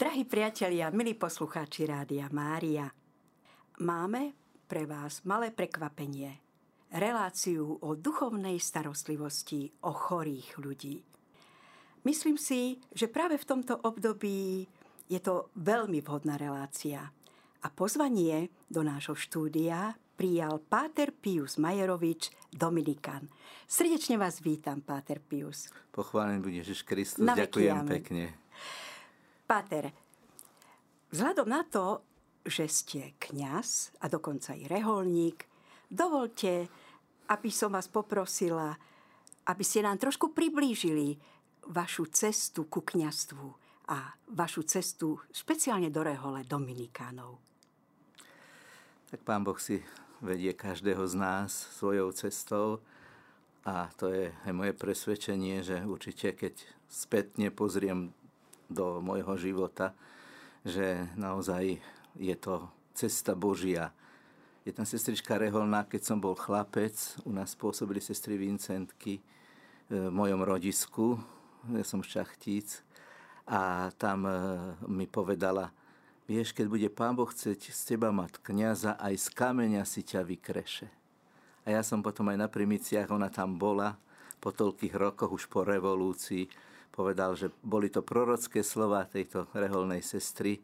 Drahí priatelia, milí poslucháči Rádia Mária, máme pre vás malé prekvapenie. Reláciu o duchovnej starostlivosti o chorých ľudí. Myslím si, že práve v tomto období je to veľmi vhodná relácia. A pozvanie do nášho štúdia prijal Páter Pius Majerovič, Dominikán. Srdečne vás vítam, Páter Pius. Pochválený buď Ježiš Kristus, ďakujem pekne. Páter, vzhľadom na to, že ste kňaz a dokonca aj reholník, dovoľte, aby som vás poprosila, aby ste nám trošku priblížili vašu cestu ku kňazstvu a vašu cestu špeciálne do rehole Dominikánov. Tak Pán Boh si vedie každého z nás svojou cestou a to je aj moje presvedčenie, že určite keď spätne pozriem do môjho života, že naozaj je to cesta Božia. Je tam sestrička reholná, keď som bol chlapec, u nás pôsobili sestry Vincentky v mojom rodisku, ja som z Čachtíc, a tam mi povedala, vieš, keď bude Pán Boh chceť z teba mať kňaza, aj z kameňa si ťa vykreše. A ja som potom aj na primiciach, ona tam bola, po toľkých rokoch už po revolúcii, povedal, že boli to prorocké slova tejto reholnej sestry,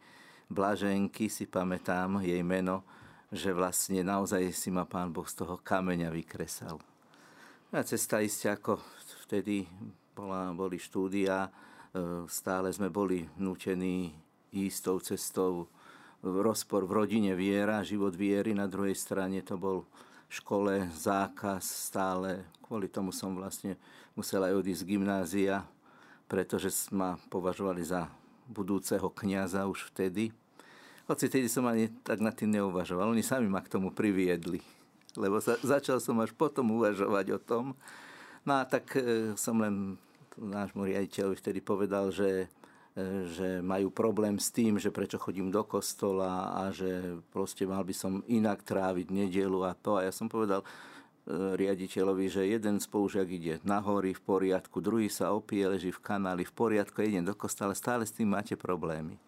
Blaženky, si pamätám jej meno, že vlastne naozaj si ma Pán Boh z toho kameňa vykresal. A cesta iste ako vtedy boli štúdia, stále sme boli nútení ísť tou cestou, rozpor v rodine viera, život viery, na druhej strane to bol v škole zákaz stále, kvôli tomu som vlastne musel aj odísť z gymnázia, pretože ma považovali za budúceho kňaza už vtedy. Hoci tedy som ani tak nad tým neuvažoval. Oni sami ma k tomu priviedli. Lebo začal som až potom uvažovať o tom. No a tak som len nášmu riaditeľovi vtedy povedal, že majú problém s tým, že prečo chodím do kostola a že proste mal by som inak tráviť nedeľu a to. A ja som povedal riaditeľovi, že jeden spolužiak ide na hory v poriadku, druhý sa opije, leží v kanáli v poriadku, jeden do kostola, stále s tým máte problémy.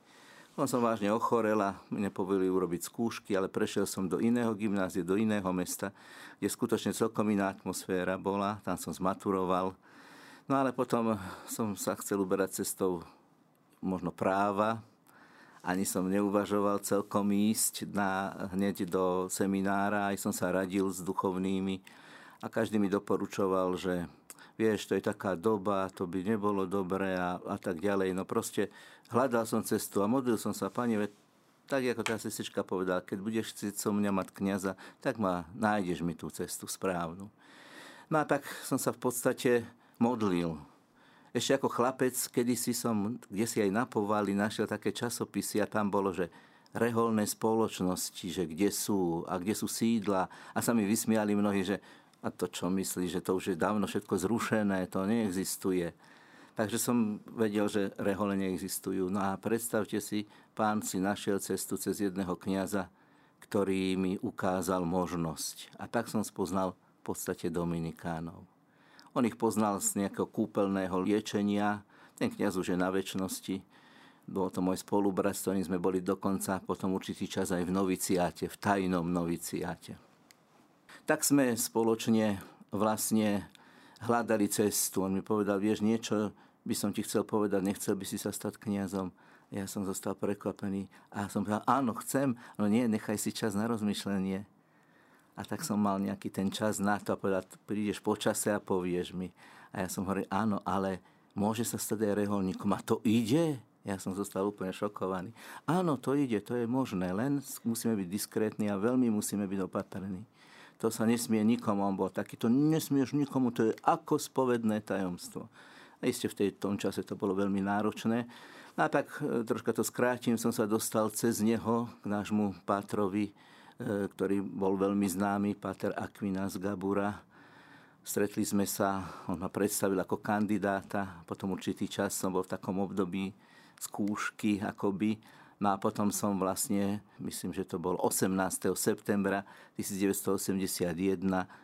On som vážne ochorel a mne povolili urobiť skúšky, ale prešiel som do iného gymnázia, do iného mesta, kde skutočne celkom iná atmosféra bola, tam som zmaturoval. No ale potom som sa chcel uberať cestou možno práva, ani som neuvažoval celkom ísť hneď do seminára, aj som sa radil s duchovnými a každý mi doporučoval, že vieš, to je taká doba, to by nebolo dobré a tak ďalej. No proste hľadal som cestu a modlil som sa, Pane, tak ako tá sestrička povedala, keď budeš chcieť so mňa mať kňaza, tak nájdeš mi tú cestu správnu. No a tak som sa v podstate modlil. Ešte ako chlapec, kedysi som, kde si aj na Povali, našiel také časopisy a tam bolo, že reholné spoločnosti, že kde sú a kde sú sídla a sa mi vysmiali mnohí, že a to, čo myslí, že to už je dávno všetko zrušené, to neexistuje. Takže som vedel, že rehole neexistujú. No a predstavte si, Pán si našiel cestu cez jedného kňaza, ktorý mi ukázal možnosť. A tak som spoznal v podstate Dominikánov. On ich poznal z nejakého kúpeľného liečenia. Ten kňaz už je na večnosti. Bol to môj spolubrat, s ktorým sme boli dokonca potom určitý čas aj v noviciáte, v tajnom noviciáte. Tak sme spoločne vlastne hľadali cestu. On mi povedal, vieš, niečo by som ti chcel povedať, nechcel by si sa stať kňazom. Ja som zostal prekvapený a som povedal, áno, chcem, no nie, nechaj si čas na rozmýšľanie. A tak som mal nejaký ten čas na to a povedal, prídeš po čase a povieš mi. A ja som hovoril, áno, ale môže sa stať aj reholníkom. A to ide? Ja som zostal úplne šokovaný. Áno, to ide, to je možné, len musíme byť diskrétni a veľmi musíme byť opatrní. To sa nesmie nikomu, on bol taký, to nesmieš nikomu, to je ako spovedné tajomstvo. A iste v tom čase to bolo veľmi náročné. A tak, troška to skrátim, som sa dostal cez neho k nášmu pátrovi, ktorý bol veľmi známy, Pater Aquinas Gabura. Stretli sme sa, on ma predstavil ako kandidáta, potom určitý čas som bol v takom období skúšky akoby. No a potom som vlastne, myslím, že to bol 18. septembra 1981,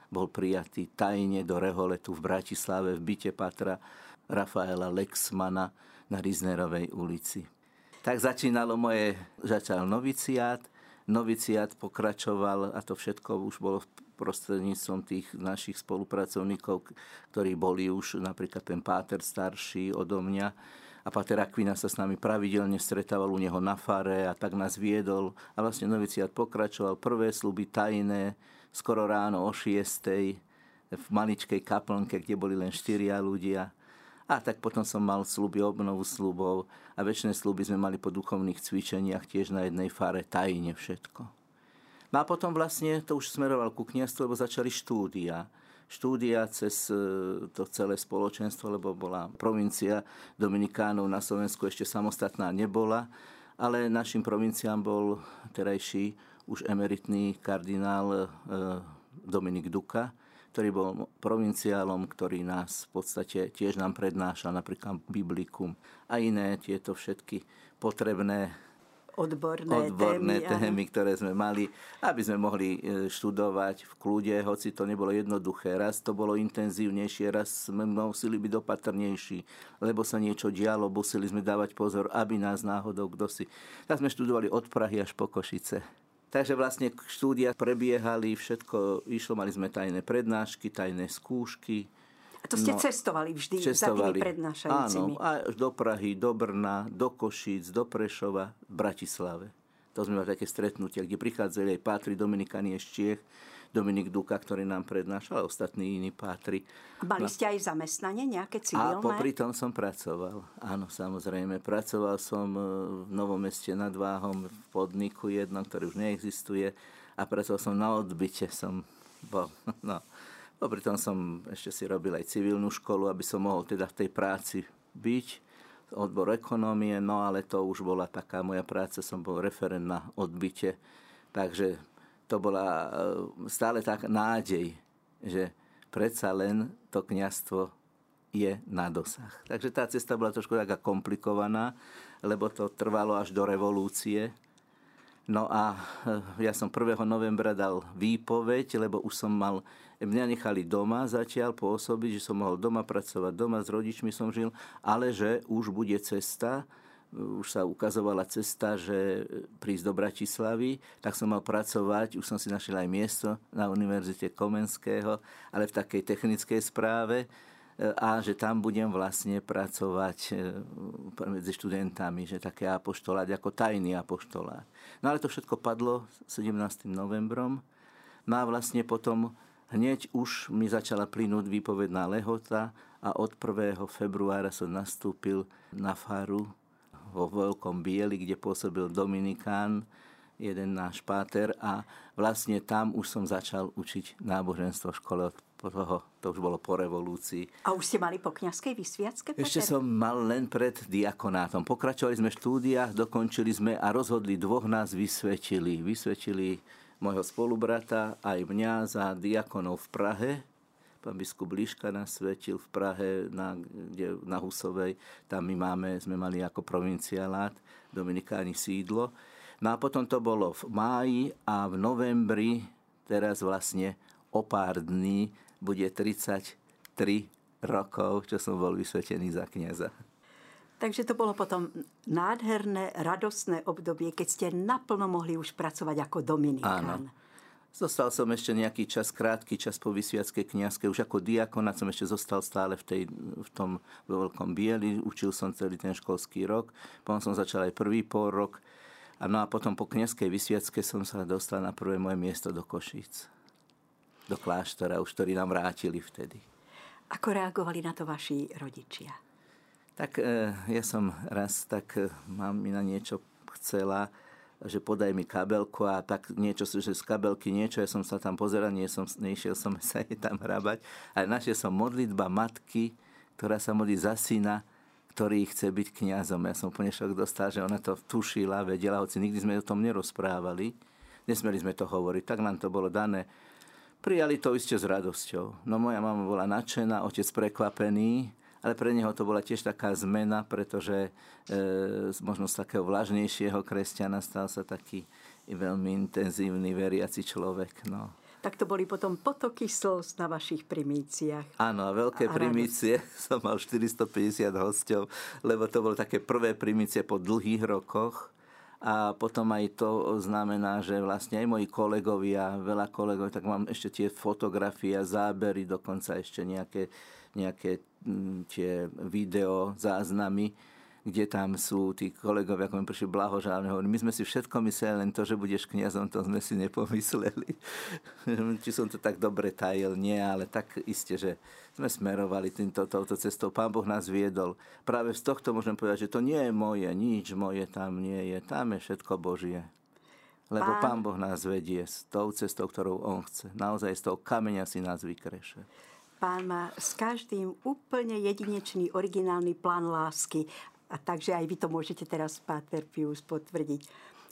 bol prijatý tajne do rehole tu v Bratislave v byte Patra Rafaela Lexmana na Riznerovej ulici. Tak začínalo moje, noviciát pokračoval a to všetko už bolo prostredníctvom tých našich spolupracovníkov, ktorí boli už napríklad ten páter starší odo mňa a páter Aquinas sa s nami pravidelne stretával u neho na fare a tak nás viedol a vlastne noviciát pokračoval, prvé sľuby tajné, skoro ráno o 6:00 v maličkej kaplnke, kde boli len 4 ľudia. A tak potom som mal sľuby, obnovu sľubov a väčšie sľuby sme mali po duchovných cvičeniach tiež na jednej fare tajne všetko. No a potom vlastne to už smeroval ku kňazstvu, lebo začali štúdia. Štúdia cez to celé spoločenstvo, lebo bola provincia Dominikánov na Slovensku ešte samostatná nebola, ale našim provinciám bol terajší už emeritný kardinál Dominik Duka, ktorý bol provinciálom, ktorý nás v podstate tiež nám prednášal, napríklad biblikum a iné tieto všetky potrebné odborné témy, ktoré sme mali, aby sme mohli študovať v kľude, hoci to nebolo jednoduché. Raz to bolo intenzívnejšie, raz sme museli byť opatrnejší, lebo sa niečo dialo, museli sme dávať pozor, aby nás náhodou kdosi. Tak sme študovali od Prahy až po Košice. Takže vlastne štúdia prebiehali, všetko išlo, mali sme tajné prednášky, tajné skúšky. A to ste cestovali vždy za tými prednášajúcimi? Áno, až do Prahy, do Brna, do Košíc, do Prešova, v Bratislave. To sme mali také stretnutia, kde prichádzali aj pátri Dominikáni z Čiech, Dominik Duka, ktorý nám prednášal, a ostatní iní pátri. Mali ste aj zamestnanie, nejaké civilné? A popri tom som pracoval. Áno, samozrejme. Pracoval som v Novom Meste nad Váhom, v podniku jednom, ktorý už neexistuje. A pracoval som na odbyte. Popri tom som ešte si robil aj civilnú školu, aby som mohol teda v tej práci byť. Odbor ekonomie, no ale to už bola taká moja práca, som bol referent na odbyte, takže to bola stále tak nádej, že predsa len to kňazstvo je na dosah. Takže tá cesta bola trošku taká komplikovaná, lebo to trvalo až do revolúcie. No a ja som 1. novembra dal výpoveď, lebo už som mal, mňa nechali doma zatiaľ pôsobiť, že som mohol doma pracovať, doma s rodičmi som žil, ale že už bude cesta, už sa ukazovala cesta, že prísť do Bratislavy, tak som mal pracovať, už som si našiel aj miesto na Univerzite Komenského, ale v takej technickej správe, a že tam budem vlastne pracovať medzi študentami, že také apoštolát, ako tajný apoštolát. No ale to všetko padlo 17. novembrom. No a vlastne potom hneď už mi začala plynúť výpovedná lehota a od 1. februára som nastúpil na faru vo Veľkom Bieli, kde pôsobil Dominikán, jeden náš páter, a vlastne tam už som začal učiť náboženstvo v škole od toho, to už bolo po revolúcii. A už ste mali po kňazskej vysviacke? Ešte som mal len pred diakonátom. Pokračovali sme v štúdiách, dokončili sme a rozhodli, dvoch nás vysvetili. Vysvetili môjho spolubrata aj mňa za diakonov v Prahe. Pán biskup Liška nás svetil v Prahe na Husovej. Tam sme mali ako provinciálát dominikáni sídlo. No a potom to bolo v máji a v novembri, teraz vlastne o pár dní, bude 33 rokov, čo som bol vysvetený za kňaza. Takže to bolo potom nádherné, radostné obdobie, keď ste naplno mohli už pracovať ako Dominikán. Áno. Zostal som ešte nejaký čas, krátky čas po vysviacke kňazke. Už ako diakonát som ešte zostal stále v tom Veľkom Bieli. Učil som celý ten školský rok. Potom som začal aj prvý pol rok. No a potom po kňazkej vysviacke som sa dostal na prvé moje miesto do Košíc. Do kláštora, už ktorí nám vrátili vtedy. Ako reagovali na to vaši rodičia? Tak ja som raz, tak mamina niečo chcela, že podaj mi kabelku a tak niečo, že z kabelky niečo, ja som sa tam pozeral, nešiel som sa jej tam hrábať, ale našiel som modlitba matky, ktorá sa modlí za syna, ktorý chce byť kňazom. Ja som úplne šok dostal, že ona to tušila, vedela, hoci nikdy sme o tom nerozprávali, nesmeli sme to hovoriť, tak nám to bolo dané. Prijali to iste s radosťou. No moja mama bola nadšená, otec prekvapený, ale pre neho to bola tiež taká zmena, pretože možno z takého vlažnejšieho kresťana stal sa taký veľmi intenzívny veriaci človek. No. Tak to boli potom potoky slov na vašich primíciách. Áno, a veľké primície. Som mal 450 hostov, lebo to bolo také prvé primície po dlhých rokoch. A potom aj to znamená, že vlastne aj moji kolegovia, veľa kolegov, tak mám ešte tie fotografie, zábery, dokonca ešte nejaké tie video záznamy, kde tam sú tí kolegovia, ako mi prišli blahožálne, hovorili, my sme si všetko mysleli, len to, že budeš kňazom, to sme si nepomysleli. Či som to tak dobre tajil, nie, ale tak iste, že sme smerovali touto cestou. Pán Boh nás viedol. Práve z tohto môžem povedať, že to nie je moje, nič moje tam nie je, tam je všetko Božie. Lebo Pán Boh nás vedie s tou cestou, ktorou On chce. Naozaj z toho kameňa si nás vykreše. Pán má s každým úplne jedinečný, originálny plán lásky. A takže aj vy to môžete teraz, Páter Pius, potvrdiť.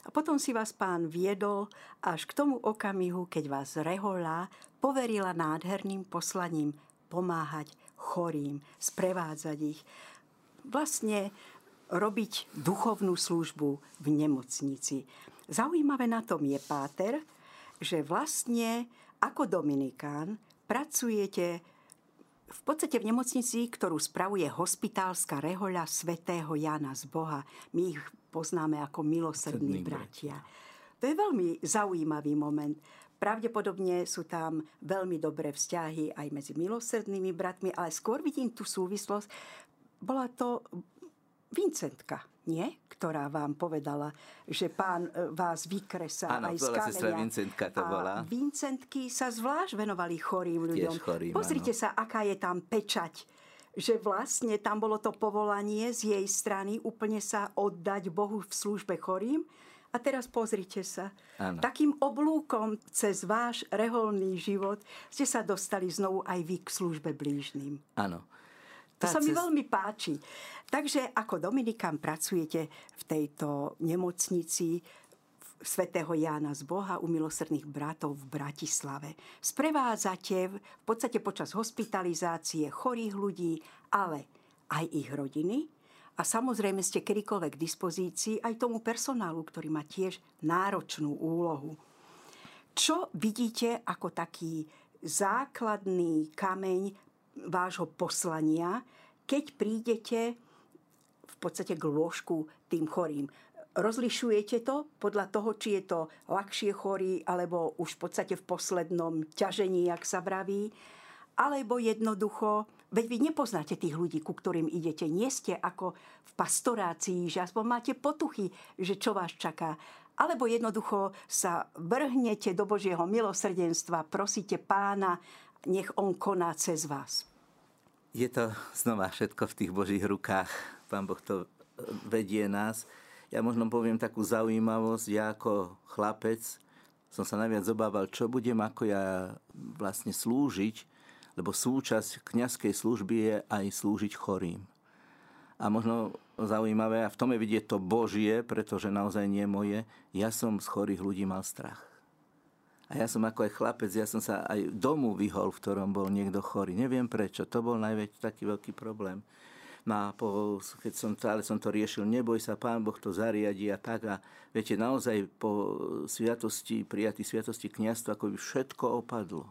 A potom si vás Pán viedol až k tomu okamihu, keď vás reholá poverila nádherným poslaním pomáhať chorým, sprevádzať ich. Vlastne robiť duchovnú službu v nemocnici. Zaujímavé na tom je, Páter, že vlastne ako Dominikán pracujete v podstate v nemocnici, ktorú spravuje hospitálska rehoľa svätého Jana z Boha. My ich poznáme ako milosrdní bratia. To je veľmi zaujímavý moment. Pravdepodobne sú tam veľmi dobré vzťahy aj medzi milosrdnými bratmi, ale skôr vidím tú súvislosť. Bola to Vincentka, nie? Ktorá vám povedala, že Pán vás vykresá aj z kameňa. Áno, sestra Vincentka to bola. A Vincentky sa zvlášť venovali chorým ľuďom. Chorým, pozrite sa, aká je tam pečať. Že vlastne tam bolo to povolanie z jej strany úplne sa oddať Bohu v službe chorým. A teraz pozrite sa. Áno. Takým oblúkom cez váš reholný život ste sa dostali znovu aj vy k službe blížnym. Áno. To sa mi veľmi páči. Takže ako Dominikán pracujete v tejto nemocnici svätého Jána z Boha u milosrdných bratov v Bratislave. Sprevádzate v podstate počas hospitalizácie chorých ľudí, ale aj ich rodiny. A samozrejme ste kedykoľvek k dispozícii aj tomu personálu, ktorý má tiež náročnú úlohu. Čo vidíte ako taký základný kameň vášho poslania, keď prídete v podstate k lôžku tým chorým? Rozlišujete to podľa toho, či je to ľahšie chorý, alebo už v podstate v poslednom ťažení, jak sa vraví, alebo jednoducho, veď vy nepoznáte tých ľudí, ku ktorým idete, nie ste ako v pastorácii, že aspoň máte potuchy, že čo vás čaká, alebo jednoducho sa vrhnete do Božieho milosrdenstva, prosíte Pána, nech On koná cez vás. Je to znova všetko v tých Božích rukách. Pán Boh to vedie nás. Ja možno poviem takú zaujímavosť. Ja ako chlapec som sa najviac obával, čo budem, ako ja vlastne slúžiť, lebo súčasť kňazskej služby je aj slúžiť chorým. A možno zaujímavé, a v tom je vidieť to Božie, pretože naozaj nie moje, ja som z chorých ľudí mal strach. A ja som ako aj chlapec, ja som sa aj domu vyhol, v ktorom bol niekto chorý. Neviem prečo, to bol najväčší taký veľký problém. No a keď som to riešil, neboj sa, Pán Boh to zariadí a tak. A viete, naozaj po sviatosti, prijatí sviatosti kňazstva, ako by všetko opadlo.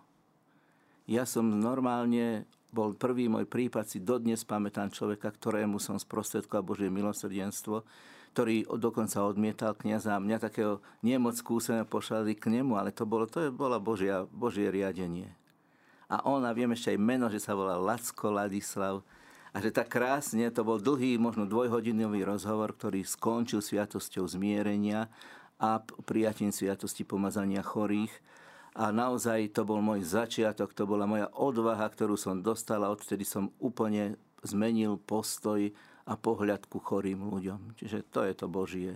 Ja som normálne, bol prvý môj prípad, si dodnes pamätám človeka, ktorému som sprostredkoval Božie milosrdenstvo, ktorý dokonca odmietal kňaza. Mňa takého nemoc skúseného pošali k nemu, ale to bolo Božie riadenie. A ona, viem ešte aj meno, že sa volal Lacko Ladislav. A že tak krásne, to bol dlhý, možno dvojhodinový rozhovor, ktorý skončil sviatosťou zmierenia a prijatím sviatosti pomazania chorých. A naozaj to bol môj začiatok, to bola moja odvaha, ktorú som dostala, odtedy som úplne zmenil postoj a pohľad ku chorým ľuďom. Čiže to je to Božie.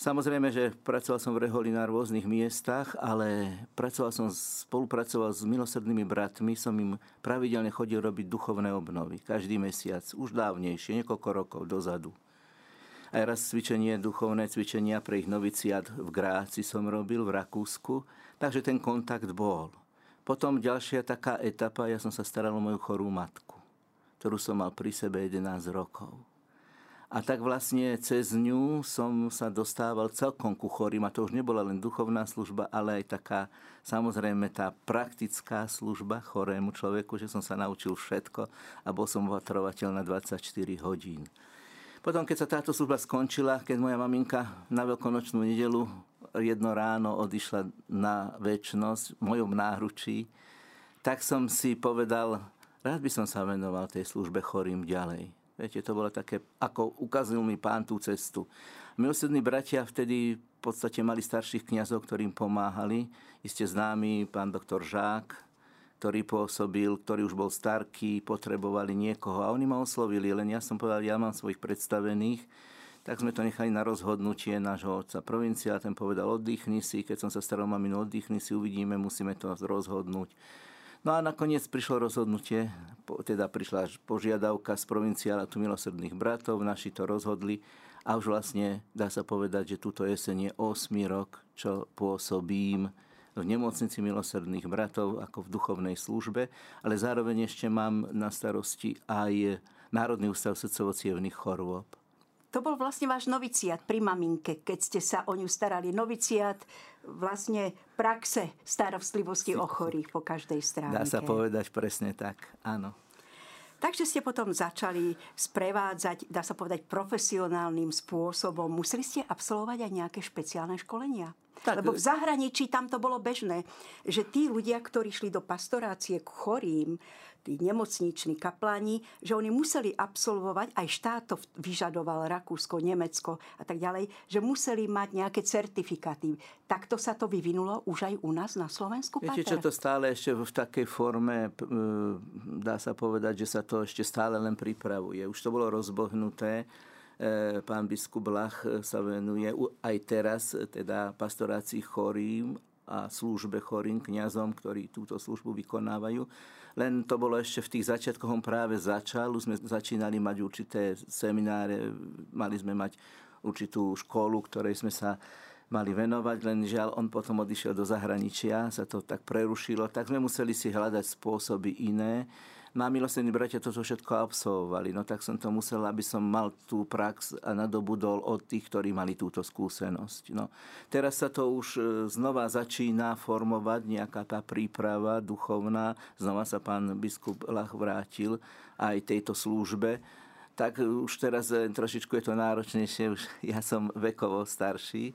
Samozrejme, že pracoval som v reholi na rôznych miestach, ale spolupracoval s milosrdnými bratmi, som im pravidelne chodil robiť duchovné obnovy. Každý mesiac, už dávnejšie, niekoľko rokov dozadu. Aj raz duchovné cvičenia pre ich noviciát v Gráci som robil, v Rakúsku, takže ten kontakt bol. Potom ďalšia taká etapa, ja som sa staral o moju chorú matku, ktorú som mal pri sebe 11 rokov. A tak vlastne cez ňu som sa dostával celkom ku chorým. A to už nebola len duchovná služba, ale aj taká, samozrejme, tá praktická služba chorému človeku, že som sa naučil všetko a bol som opatrovateľ na 24 hodín. Potom, keď sa táto služba skončila, keď moja maminka na veľkonočnú nedeľu jedno ráno odišla na večnosť v mojom náručí, tak som si povedal, rád by som sa venoval tej službe chorým ďalej. Viete, to bolo také, ako ukazil mi Pán tú cestu. Milosrdní bratia vtedy v podstate mali starších kňazov, ktorým pomáhali. Iste známy pán doktor Žák, ktorý pôsobil, ktorý už bol starký, potrebovali niekoho. A oni ma oslovili, len ja som povedal, ja mám svojich predstavených. Tak sme to nechali na rozhodnutie nášho otca provincia. Ten povedal, oddychni si, keď som sa staral maminu, oddychni si, uvidíme, musíme to rozhodnúť. No a nakoniec prišlo rozhodnutie, teda prišla požiadavka z provinciátu milosrdných bratov, naši to rozhodli a už vlastne dá sa povedať, že túto jeseň je 8. rok, čo pôsobím v nemocnici milosrdných bratov ako v duchovnej službe, ale zároveň ešte mám na starosti aj Národný ústav srdcovo-cievnych chorôb. To bol vlastne váš noviciát pri maminke, keď ste sa o ňu starali. Noviciát vlastne praxe starostlivosti o chorých po každej stránke. Dá sa povedať presne tak, áno. Takže ste potom začali sprevádzať, dá sa povedať, profesionálnym spôsobom. Museli ste absolvovať aj nejaké špeciálne školenia? Tak, lebo v zahraničí tam to bolo bežné, že tí ľudia, ktorí šli do pastorácie k chorým, tí nemocniční kapláni, že oni museli absolvovať, aj štát to vyžadoval, Rakúsko, Nemecko a tak ďalej, že museli mať nejaké certifikáty. Takto sa to vyvinulo už aj u nás na Slovensku, Páter? Viete, čo to stále ešte v takej forme, dá sa povedať, že sa to ešte stále len pripravuje. Už to bolo rozbohnuté. Pán biskup Lach sa venuje aj teraz teda pastorácii chorým a službe chorým kňazom, ktorí túto službu vykonávajú. Len to bolo ešte v tých začiatkoch, on práve začal, už sme začínali mať určité semináre, mali sme mať určitú školu, ktorej sme sa mali venovať, len žiaľ, on potom odišiel do zahraničia, sa to tak prerušilo, tak sme museli si hľadať spôsoby iné. No a milosrdní bratia toto všetko absolvovali, no tak som to musel, aby som mal tú prax a nadobudol od tých, ktorí mali túto skúsenosť. No. Teraz sa to už znova začína formovať, nejaká tá príprava duchovná, znova sa pán biskup Lach vrátil aj tejto službe, tak už teraz trošičku je to náročnejšie, už ja som vekovo starší,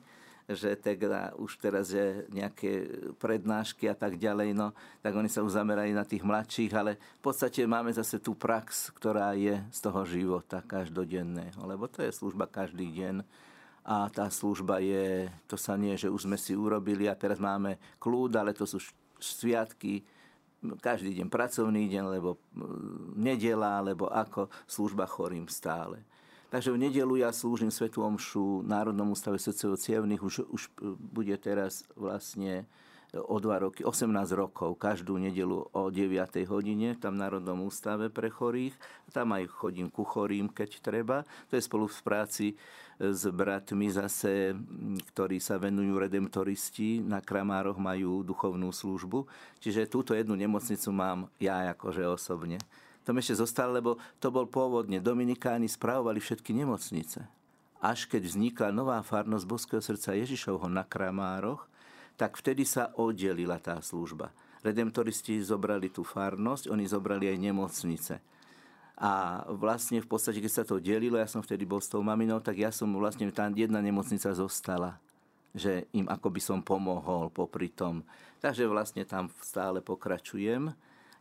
že teda už teraz je nejaké prednášky a tak ďalej, no, tak oni sa už zamerajú na tých mladších, ale v podstate máme zase tú prax, ktorá je z toho života každodenného, lebo to je služba každý deň a tá služba je, to sa nie, že už sme si urobili a teraz máme kľud, ale to sú sviatky, každý deň pracovný deň, lebo nedeľa, alebo ako služba chorým stále. Takže v nedeľu ja slúžim svätú omšu v Národnom ústave srdcovo-cievnych, už bude teraz vlastne o 2 roky, 18 rokov, každú nedeľu o 9. hodine, tam v Národnom ústave pre chorých. Tam aj chodím ku chorým, keď treba. To je spolu v práci s bratmi zase, ktorí sa venujú redemptoristi, na Kramároch majú duchovnú službu. Čiže túto jednu nemocnicu mám ja akože osobne. Tam ešte zostal, lebo to bol pôvodne. Dominikáni spravovali všetky nemocnice. Až keď vznikla nová farnosť Božského srdca Ježišovho na Kramároch, tak vtedy sa oddelila tá služba. Redemptoristi zobrali tú farnosť, oni zobrali aj nemocnice. A vlastne v podstate, keď sa to delilo, ja som vtedy bol s tou maminou, tak ja som vlastne, tá jedna nemocnica zostala, že im ako by som pomohol popri tom. Takže vlastne tam stále pokračujem.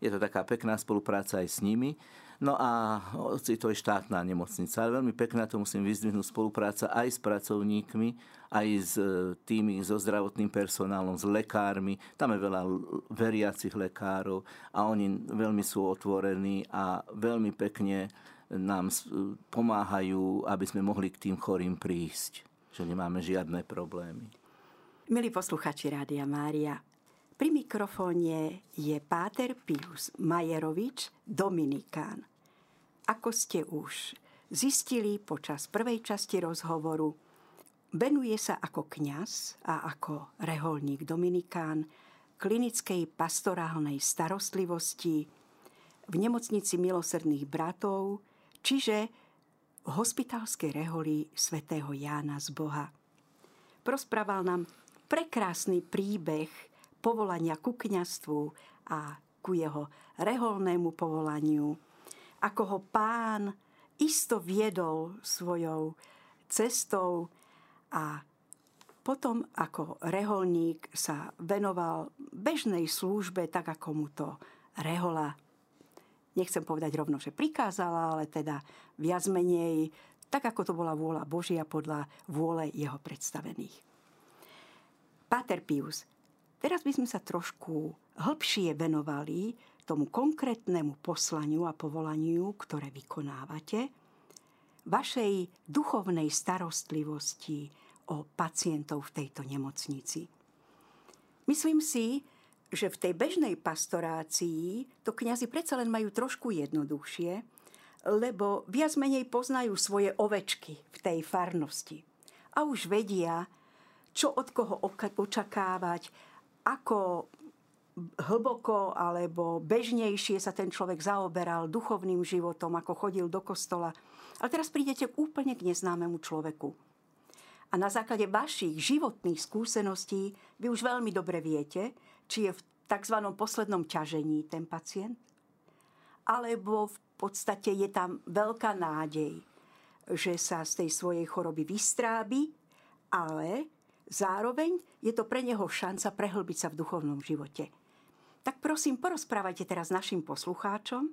Je to taká pekná spolupráca aj s nimi. No a to je štátna nemocnica, ale veľmi pekná, to musím vyzdvihnúť, spolupráca aj s pracovníkmi, aj s tými, so zdravotným personálom, s lekármi. Tam je veľa veriacich lekárov a oni veľmi sú otvorení a veľmi pekne nám pomáhajú, aby sme mohli k tým chorým prísť, že nemáme žiadne problémy. Milí posluchači Rádia Mária, pri mikrofóne je Páter Pius Majerovič, Dominikán. Ako ste už zistili počas prvej časti rozhovoru, venuje sa ako kňaz a ako reholník Dominikán klinickej pastorálnej starostlivosti v nemocnici milosrdných bratov, čiže hospitálskej reholi svätého Jána z Boha. Prosprával nám prekrásny príbeh povolania ku kňazstvu a ku jeho reholnému povolaniu, ako ho Pán isto viedol svojou cestou a potom ako reholník sa venoval bežnej službe, tak ako mu to rehola, nechcem povedať rovno, že prikázala, ale teda viac menej, tak ako to bola vôľa Božia podľa vôle jeho predstavených. Páter Pius, teraz by sme sa trošku hĺbšie venovali tomu konkrétnemu poslaniu a povolaniu, ktoré vykonávate, vašej duchovnej starostlivosti o pacientov v tejto nemocnici. Myslím si, že v tej bežnej pastorácii to kňazi predsa len majú trošku jednoduchšie, lebo viac menej poznajú svoje ovečky v tej farnosti. A už vedia, čo od koho očakávať, ako hlboko alebo bežnejšie sa ten človek zaoberal duchovným životom, ako chodil do kostola. Ale teraz prídete úplne k neznámemu človeku. A na základe vašich životných skúseností vy už veľmi dobre viete, či je v tzv. Poslednom ťažení ten pacient, alebo v podstate je tam veľká nádej, že sa z tej svojej choroby vystrábi, ale zároveň je to pre neho šanca prehlbiť sa v duchovnom živote. Tak prosím, porozprávajte teraz našim poslucháčom,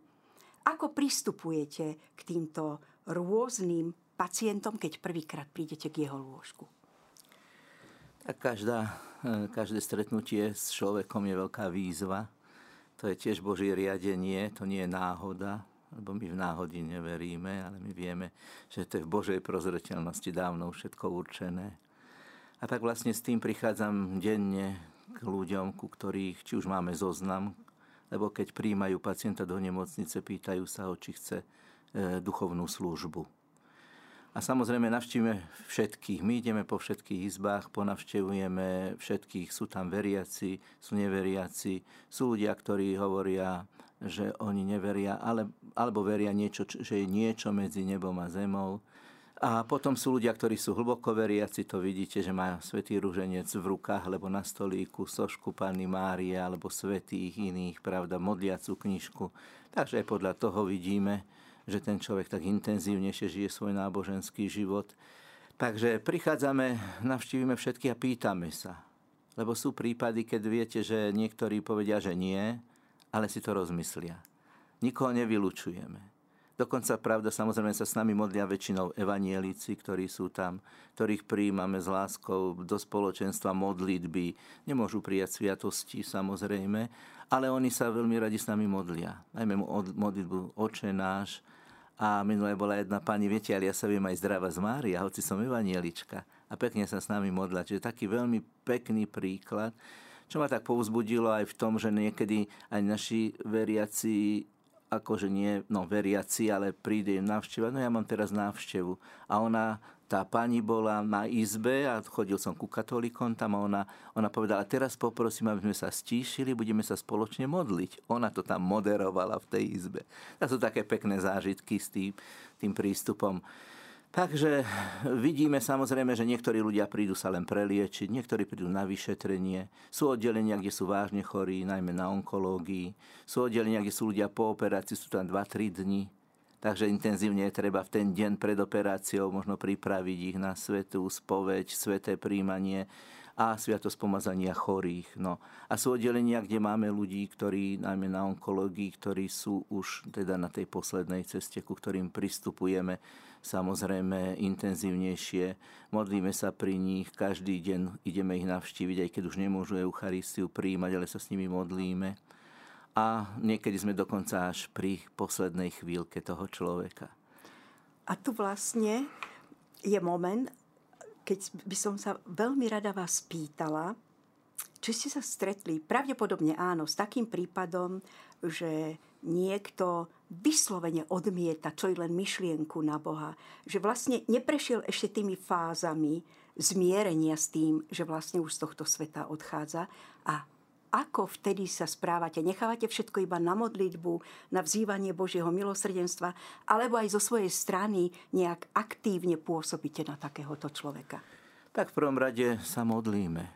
ako pristupujete k týmto rôznym pacientom, keď prvýkrát prídete k jeho lôžku. Tak každé stretnutie s človekom je veľká výzva. To je tiež Božie riadenie, to nie je náhoda, lebo my v náhode neveríme, ale my vieme, že to je v Božej prozreteľnosti dávno všetko určené. A tak vlastne s tým prichádzam denne k ľuďom, ku ktorých či už máme zoznam, lebo keď prijímajú pacienta do nemocnice, pýtajú sa ho, či chce duchovnú službu. A samozrejme navštívime všetkých. My ideme po všetkých izbách, ponavštevujeme všetkých. Sú tam veriaci, sú neveriaci, sú ľudia, ktorí hovoria, že oni neveria, alebo veria niečo, že je niečo medzi nebom a zemou. A potom sú ľudia, ktorí sú hlboko veriaci, to vidíte, že má svätý ruženec v rukách, alebo na stolíku sošku Panny Márie, alebo svätých iných, pravda, modliacu knižku. Takže aj podľa toho vidíme, že ten človek tak intenzívnejšie žije svoj náboženský život. Takže prichádzame, navštívime všetky a pýtame sa. Lebo sú prípady, keď viete, že niektorí povedia, že nie, ale si to rozmyslia. Nikoho nevylučujeme. Dokonca, pravda, samozrejme sa s nami modlia väčšinou evanielici, ktorí sú tam, ktorých prijímame s láskou do spoločenstva modlitby. Nemôžu prijať sviatosti, samozrejme, ale oni sa veľmi radi s nami modlia. Najmä modlitbu Oče náš. A minulé bola jedna pani, viete, ale ja sa viem aj zdravá z Mária, hoci som evanielička. A pekne sa s nami modla. Čiže taký veľmi pekný príklad, čo ma tak povzbudilo aj v tom, že niekedy aj naši veriaci akože nie, no veriaci, ale príde im návšteva, no ja mám teraz návštevu. A ona, tá pani bola na izbe a chodil som ku katolíkom tam a ona povedala, teraz poprosím, aby sme sa stíšili, budeme sa spoločne modliť. Ona to tam moderovala v tej izbe. To sú také pekné zážitky s tým prístupom. Takže vidíme samozrejme, že niektorí ľudia prídu sa len preliečiť, niektorí prídu na vyšetrenie. Sú oddelenia, kde sú vážne chorí, najmä na onkológii. Sú oddelenia, kde sú ľudia po operácii, sú tam 2-3 dní. Takže intenzívne je treba v ten deň pred operáciou možno pripraviť ich na svätú spoveď, sväté príjmanie a sviatosť pomazania chorých. No. A sú oddelenia, kde máme ľudí, ktorí, najmä na onkológii, ktorí sú už teda na tej poslednej ceste, ku ktorým pristupujeme samozrejme intenzívnejšie. Modlíme sa pri nich, každý deň ideme ich navštíviť, aj keď už nemôžu Eucharistiu prijímať, ale sa s nimi modlíme. A niekedy sme dokonca až pri poslednej chvíľke toho človeka. A tu vlastne je moment, keď by som sa veľmi rada vás pýtala, či ste sa stretli, pravdepodobne áno, s takým prípadom, že niekto vyslovene odmieta čo i len myšlienku na Boha. Že vlastne neprešiel ešte tými fázami zmierenia s tým, že vlastne už z tohto sveta odchádza a Ako vtedy sa správate? Nechávate všetko iba na modlitbu, na vzývanie Božieho milosrdenstva, alebo aj zo svojej strany nejak aktívne pôsobíte na takéhoto človeka? Tak v prvom rade sa modlíme.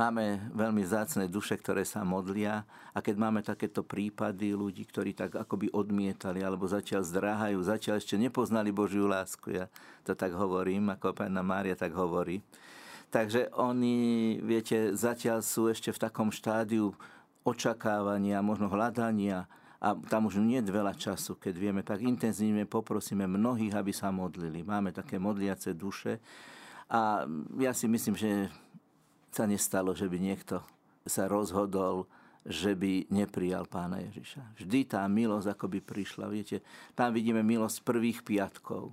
Máme veľmi vzácne duše, ktoré sa modlia, a keď máme takéto prípady ľudí, ktorí tak akoby odmietali alebo zatiaľ zdráhajú, zatiaľ ešte nepoznali Božiu lásku, ja to tak hovorím, ako Panna Mária tak hovorí. Takže oni, viete, zatiaľ sú ešte v takom štádiu očakávania, možno hľadania, a tam už nie je veľa času, keď vieme, tak intenzívne poprosíme mnohých, aby sa modlili. Máme také modliace duše. A ja si myslím, že sa nestalo, že by niekto sa rozhodol, že by neprijal Pána Ježiša. Vždy tá milosť akoby prišla. Viete, tam vidíme milosť prvých piatkov.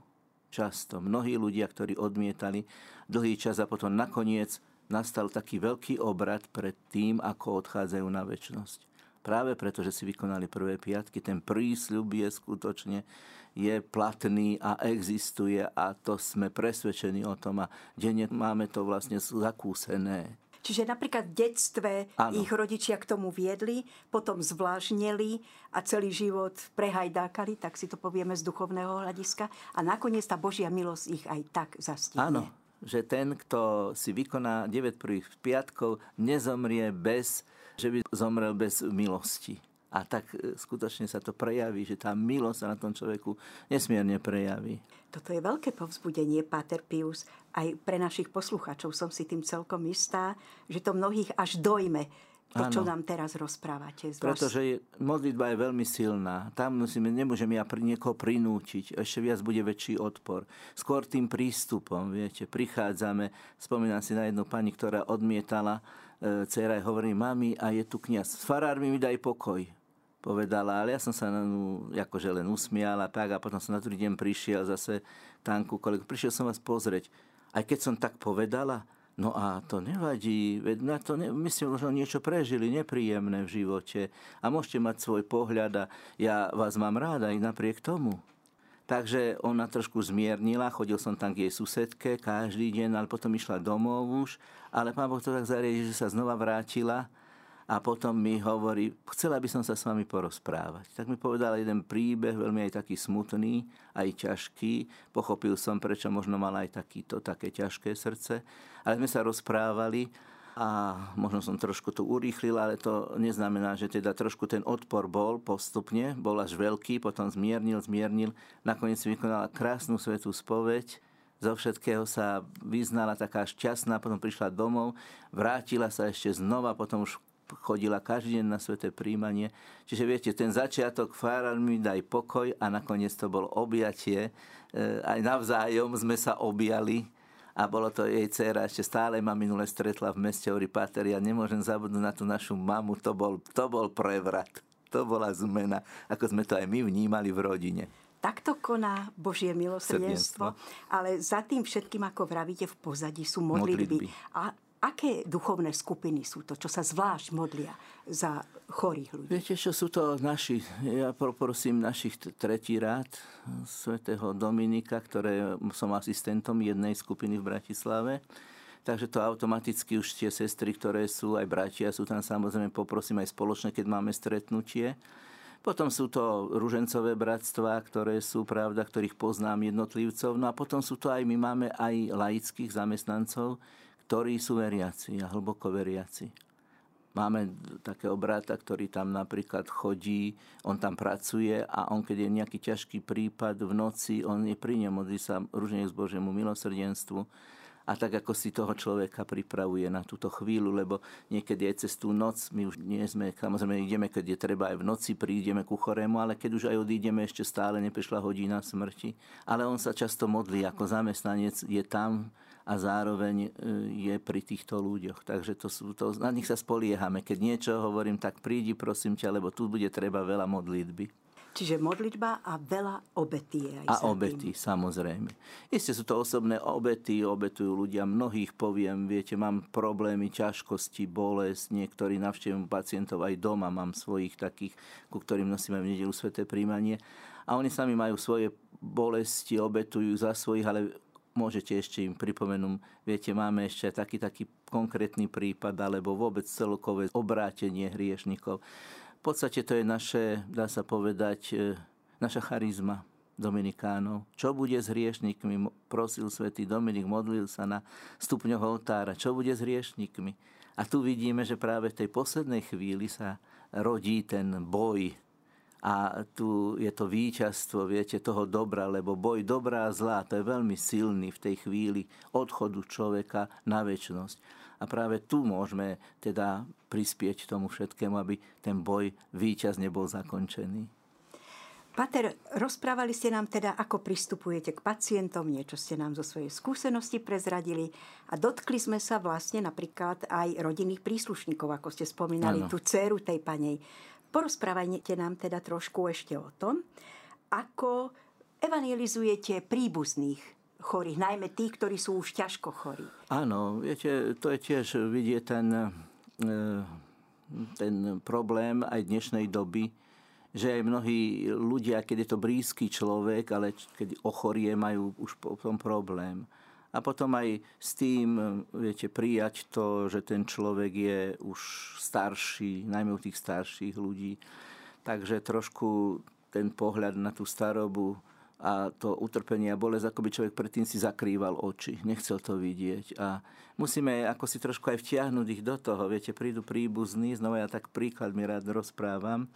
Často. Mnohí ľudia, ktorí odmietali dlhý čas, a potom nakoniec nastal taký veľký obrad pred tým, ako odchádzajú na večnosť. Práve preto, že si vykonali prvé piatky, ten prísľub je skutočne platný a existuje, a to sme presvedčení o tom a denne máme to vlastne zakúsené. Čiže napríklad v detstve ich rodičia k tomu viedli, potom zvlážneli a celý život prehajdákali, tak si to povieme z duchovného hľadiska, a nakoniec tá Božia milosť ich aj tak zastihne. Áno, že ten, kto si vykoná 9 prvých piatkov, nezomrie bez, že by zomrel bez milosti. A tak skutočne sa to prejaví, že tá milosť sa na tom človeku nesmierne prejaví. Toto je veľké povzbudenie, Páter Pius. Aj pre našich poslucháčov som si tým celkom istá, že to mnohých až dojme, to, čo nám teraz rozprávate. Pretože modlitba je veľmi silná. Tam nemôžem ja niekoho prinútiť. Ešte viac bude väčší odpor. Skôr tým prístupom, viete, prichádzame. Spomínam si na jednu pani, ktorá odmietala. Dcera hovorí: mami, a je tu kňaz. S farármi mi daj pokoj, povedala, ale ja som sa na ňu akože len usmiala, tak, a potom som na druhý deň prišiel zase tanku kolegu. Prišiel som vás pozrieť. Aj keď som tak povedala, no a to nevadí, veď na to my ste možno niečo prežili nepríjemné v živote a môžete mať svoj pohľad a ja vás mám ráda aj napriek tomu. Takže ona trošku zmiernila, chodil som tam k jej susedke každý deň, ale potom išla domov už, ale Pán Boh to tak zariadil, že sa znova vrátila. A potom mi hovorí: chcela by som sa s vami porozprávať. Tak mi povedala jeden príbeh, veľmi aj taký smutný, aj ťažký. Pochopil som, prečo možno mala aj také ťažké srdce. Ale sme sa rozprávali a možno som trošku to urýchlil, ale to neznamená, že teda trošku ten odpor bol postupne, bol až veľký, potom zmiernil. Nakoniec si vykonala krásnu svätú spoveď. Zo všetkého sa vyznala taká šťastná, potom prišla domov, vrátila sa ešte znova, potom už chodila každý deň na sväté príjmanie. Čiže viete, ten začiatok farár mi daj pokoj a nakoniec to bolo objatie. Aj navzájom sme sa objali a bolo to jej dcéra. Ešte stále ma minule stretla v meste, hovorí: Páter, ja nemôžem zabudnúť na tú našu mamu, to bol prevrat, to bola zmena, ako sme to aj my vnímali v rodine. Takto koná Božie milosrdenstvo, ale za tým všetkým, ako vravíte, v pozadí sú modlitby. A aké duchovné skupiny sú to, čo sa zvlášť modlia za chorých ľudí? Viete, čo sú to naši? Ja poprosím našich tretí rád, svätého Dominika, ktoré som asistentom jednej skupiny v Bratislave. Takže to automaticky už tie sestry, ktoré sú, aj bratia sú tam, samozrejme poprosím aj spoločne, keď máme stretnutie. Potom sú to ružencové bratstvá, ktoré sú, pravda, ktorých poznám jednotlivcov. No a potom sú to aj, my máme aj laických zamestnancov, ktorí sú veriaci a hlboko veriaci. Máme takého brata, ktorý tam napríklad chodí, on tam pracuje a on, keď je nejaký ťažký prípad v noci, on je pri ňom, modlí sa ruženec Božiemu milosrdenstvu a tak ako si toho človeka pripravuje na túto chvíľu, lebo niekedy aj cez tú noc, my už nie sme, samozrejme ideme, keď je treba aj v noci, prídeme ku chorému, ale keď už aj odídeme, ešte stále neprišla hodina smrti. Ale on sa často modlí, ako zamestnanec je tam, a zároveň je pri týchto ľuďoch. Takže na nich sa spoliehame. Keď niečo hovorím, tak prídi, prosím ťa, lebo tu bude treba veľa modlitby. Čiže modlitba a veľa obetí. A obetí, samozrejme. Isté sú to osobné obety, obetujú ľudia. Mnohých poviem, viete, mám problémy, ťažkosti, bolesť. Niektorí navštevujú pacientov aj doma. Mám svojich takých, ku ktorým nosíme v nedeľu sväté príjmanie. A oni sami majú svoje bolesti, obetujú za svojich, ale môžete ešte im pripomenúť. Viete, máme ešte taký konkrétny prípad, alebo vôbec celkové obrátenie hriešnikov. V podstate to je naše, dá sa povedať, naša charizma Dominikánov. Čo bude s hriešnikmi? Prosil svätý Dominik, modlil sa na stupňoch oltára. Čo bude s hriešnikmi? A tu vidíme, že práve v tej poslednej chvíli sa rodí ten boj. A tu je to víťazstvo, viete, toho dobra, lebo boj dobrá a zlá, to je veľmi silný v tej chvíli odchodu človeka na večnosť. A práve tu môžeme teda prispieť tomu všetkému, aby ten boj víťazne bol zakončený. Páter, rozprávali ste nám teda, ako pristupujete k pacientom, niečo ste nám zo svojej skúsenosti prezradili a dotkli sme sa vlastne napríklad aj rodinných príslušníkov, ako ste spomínali, tú dcéru tej panej. Porozprávajte nám teda trošku ešte o tom, ako evangelizujete príbuzných chorých, najmä tých, ktorí sú už ťažko chorí. Áno, viete, to je tiež vidieť ten problém aj dnešnej doby, že aj mnohí ľudia, keď je to blízky človek, ale keď ochorie, majú už potom problém. A potom aj s tým, viete, prijať to, že ten človek je už starší, najmä u tých starších ľudí. Takže trošku ten pohľad na tú starobu a to utrpenie a bolesť, ako by človek predtým si zakrýval oči, nechcel to vidieť. A musíme ako si trošku aj vtiahnuť ich do toho. Viete, prídu príbuzní, znova ja tak príklad mi rád rozprávam.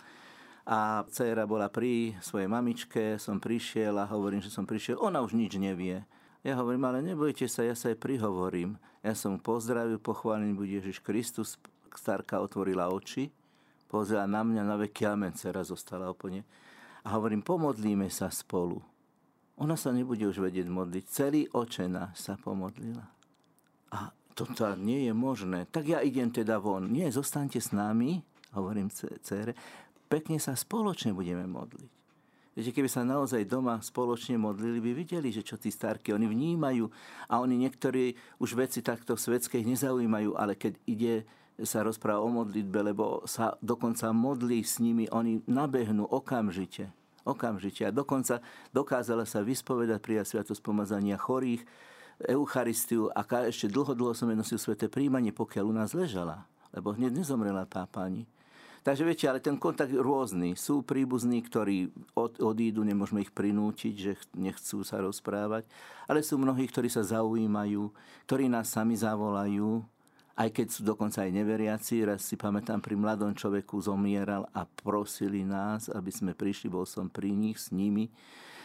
A dcéra bola pri svojej mamičke, som prišiel a hovorím, že som prišiel, ona už nič nevie. Ja hovorím, ale nebojte sa, ja sa aj prihovorím. Ja som pozdravil, pochválený buď Ježiš Kristus. Starka otvorila oči, pozrela na mňa, na veky amen, dcera zostala úplne. A hovorím, pomodlíme sa spolu. Ona sa nebude už vedieť modliť. Celý očená sa pomodlila. A toto nie je možné. Tak ja idem teda von. Nie, zostaňte s nami, hovorím dcere, pekne sa spoločne budeme modliť. Viete, keby sa naozaj doma spoločne modlili, by videli, že čo tí starky, oni vnímajú a oni niektorí už veci takto svetských nezaujímajú, ale keď ide sa rozpráva o modlitbe, lebo sa dokonca modlí s nimi, oni nabehnú okamžite. A dokonca dokázala sa vyspovedať, prijať sviatosť pomazania chorých, Eucharistiu a ešte dlho som nosil sväté príjmanie, pokiaľ u nás ležala, lebo hneď nezomrela tá pani. Takže viete, ale ten kontakt je rôzny. Sú príbuzní, ktorí odídu, nemôžeme ich prinútiť, že nechcú sa rozprávať. Ale sú mnohí, ktorí sa zaujímajú, ktorí nás sami zavolajú, aj keď sú dokonca aj neveriaci. Raz si pamätám, pri mladom človeku zomieral a prosili nás, aby sme prišli, bol som pri nich, s nimi.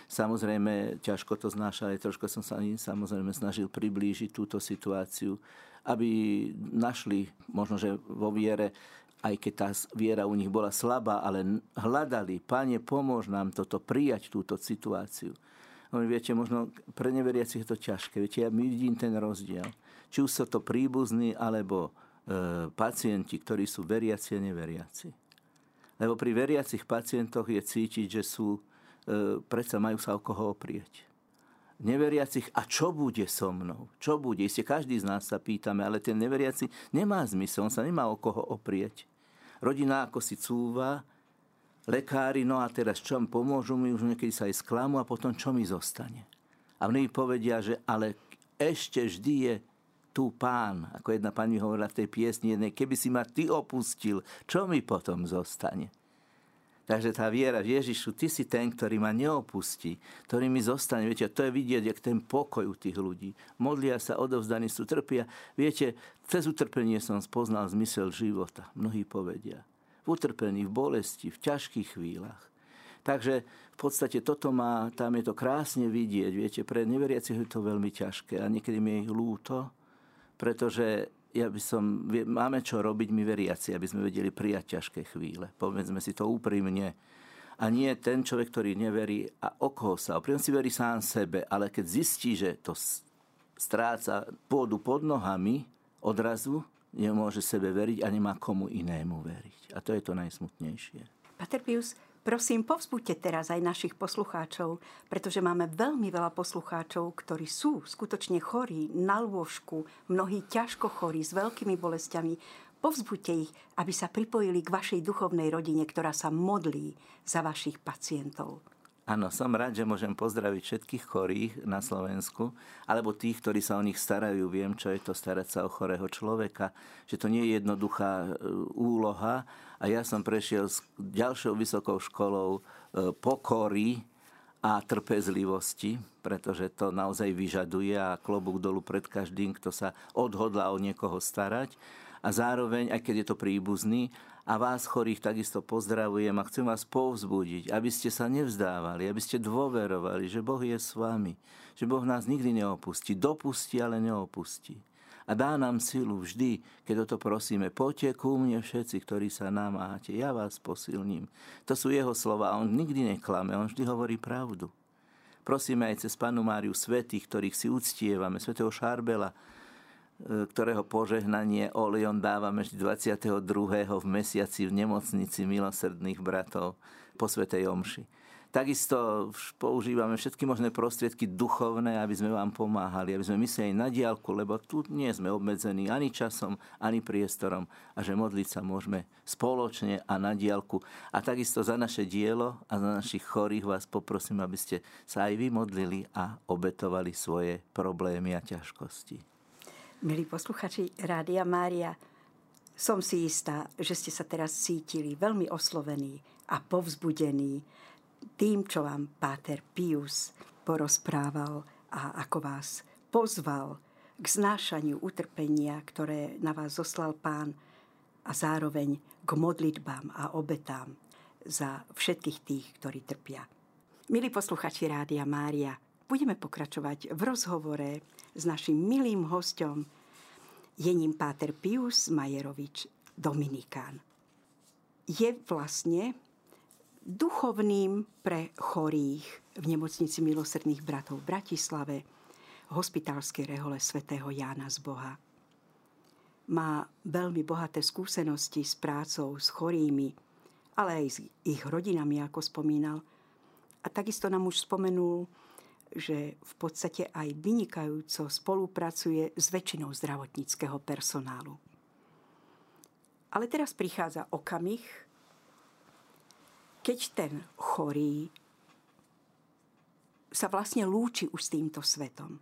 Samozrejme, ťažko to znášali, trošku som sa samozrejme snažil priblížiť túto situáciu, aby našli, možno, že vo viere, aj keď tá viera u nich bola slabá, ale hľadali, Pane, pomôž nám toto, prijať túto situáciu. No, viete, možno pre neveriacich je to ťažké. Viete, ja vidím ten rozdiel. Či už sú to príbuzní, alebo pacienti, ktorí sú veriaci a neveriaci. Lebo pri veriacich pacientoch je cítiť, že sú, predsa majú sa o koho oprieť. Neveriacich, a čo bude so mnou? Čo bude? Isté, každý z nás sa pýtame, ale ten neveriaci nemá zmysel, on sa nemá o koho oprieť. Rodina ako si cúva, lekári, no a teraz čo mi pomôžu, mi už niekedy sa aj sklamú a potom čo mi zostane. A mne povedia, že ale ešte vždy je tu Pán, ako jedna pani hovorila v tej piesni jednej, keby si ma ty opustil, čo mi potom zostane? Takže tá viera v Ježišu, ty si ten, ktorý ma neopustí, ktorý mi zostane. Viete, to je vidieť, jak ten pokoj u tých ľudí. Modlia sa, odovzdaní sú, trpia. Viete, cez utrpenie som spoznal zmysel života. Mnohí povedia. V utrpení, v bolesti, v ťažkých chvíľach. Takže v podstate toto má, tam je to krásne vidieť. Viete, pre neveriacich je to veľmi ťažké a niekedy mi je ich ľúto, pretože máme čo robiť my veriaci, aby sme vedeli prijať ťažké chvíle. Povedzme si to úprimne. A nie ten človek, ktorý neverí a o koho sa. Priam si verí sám sebe, ale keď zistí, že to stráca pôdu pod nohami, odrazu nemôže sebe veriť a nemá komu inému veriť. A to je to najsmutnejšie. Páter Pius, prosím, povzbuďte teraz aj našich poslucháčov, pretože máme veľmi veľa poslucháčov, ktorí sú skutočne chorí na lôžku, mnohí ťažko chorí s veľkými bolestiami. Povzbuďte ich, aby sa pripojili k vašej duchovnej rodine, ktorá sa modlí za vašich pacientov. Áno, som rád, že môžem pozdraviť všetkých chorých na Slovensku, alebo tých, ktorí sa o nich starajú. Viem, čo je to starať sa o chorého človeka, že to nie je jednoduchá úloha. A ja som prešiel s ďalšou vysokou školou pokory a trpezlivosti, pretože to naozaj vyžaduje, a klobúk dolu pred každým, kto sa odhodlá o niekoho starať. A zároveň, aj keď je to príbuzný, a vás chorých takisto pozdravujem a chcem vás povzbudiť, aby ste sa nevzdávali, aby ste dôverovali, že Boh je s vami, že Boh nás nikdy neopustí, dopustí, ale neopustí. A dá nám silu vždy, keď o to prosíme. Poďte ku mne všetci, ktorí sa namáhate, ja vás posilním. To sú jeho slova, on nikdy neklame, on vždy hovorí pravdu. Prosíme aj cez Pannu Máriu svätých, ktorých si uctievame, svätého Šarbela, ktorého požehnanie olejom dávame 22. v mesiaci v nemocnici milosrdných bratov po svätej omši. Takisto používame všetky možné prostriedky duchovné, aby sme vám pomáhali, aby sme mysleli na diaľku, lebo tu nie sme obmedzení ani časom, ani priestorom, a že modliť sa môžeme spoločne a na diaľku. A takisto za naše dielo a za našich chorých vás poprosím, aby ste sa aj vy modlili a obetovali svoje problémy a ťažkosti. Milí posluchači Rádia Mária, som si istá, že ste sa teraz cítili veľmi oslovení a povzbudení tým, čo vám páter Pius porozprával a ako vás pozval k znášaniu utrpenia, ktoré na vás zoslal Pán, a zároveň k modlitbám a obetám za všetkých tých, ktorí trpia. Milí posluchači Rádia Mária, budeme pokračovať v rozhovore s našim milým hosťom, je ním páter Pius Majerovič, Dominikán. Je vlastne duchovným pre chorých v nemocnici milosrdných bratov v Bratislave, hospitálskej rehole svätého Jána z Boha. Má veľmi bohaté skúsenosti s prácou s chorými, ale aj s ich rodinami, ako spomínal. A takisto nám už spomenul, že v podstate aj vynikajúco spolupracuje s väčšinou zdravotníckeho personálu. Ale teraz prichádza okamih, keď ten chorý sa vlastne lúči už s týmto svetom.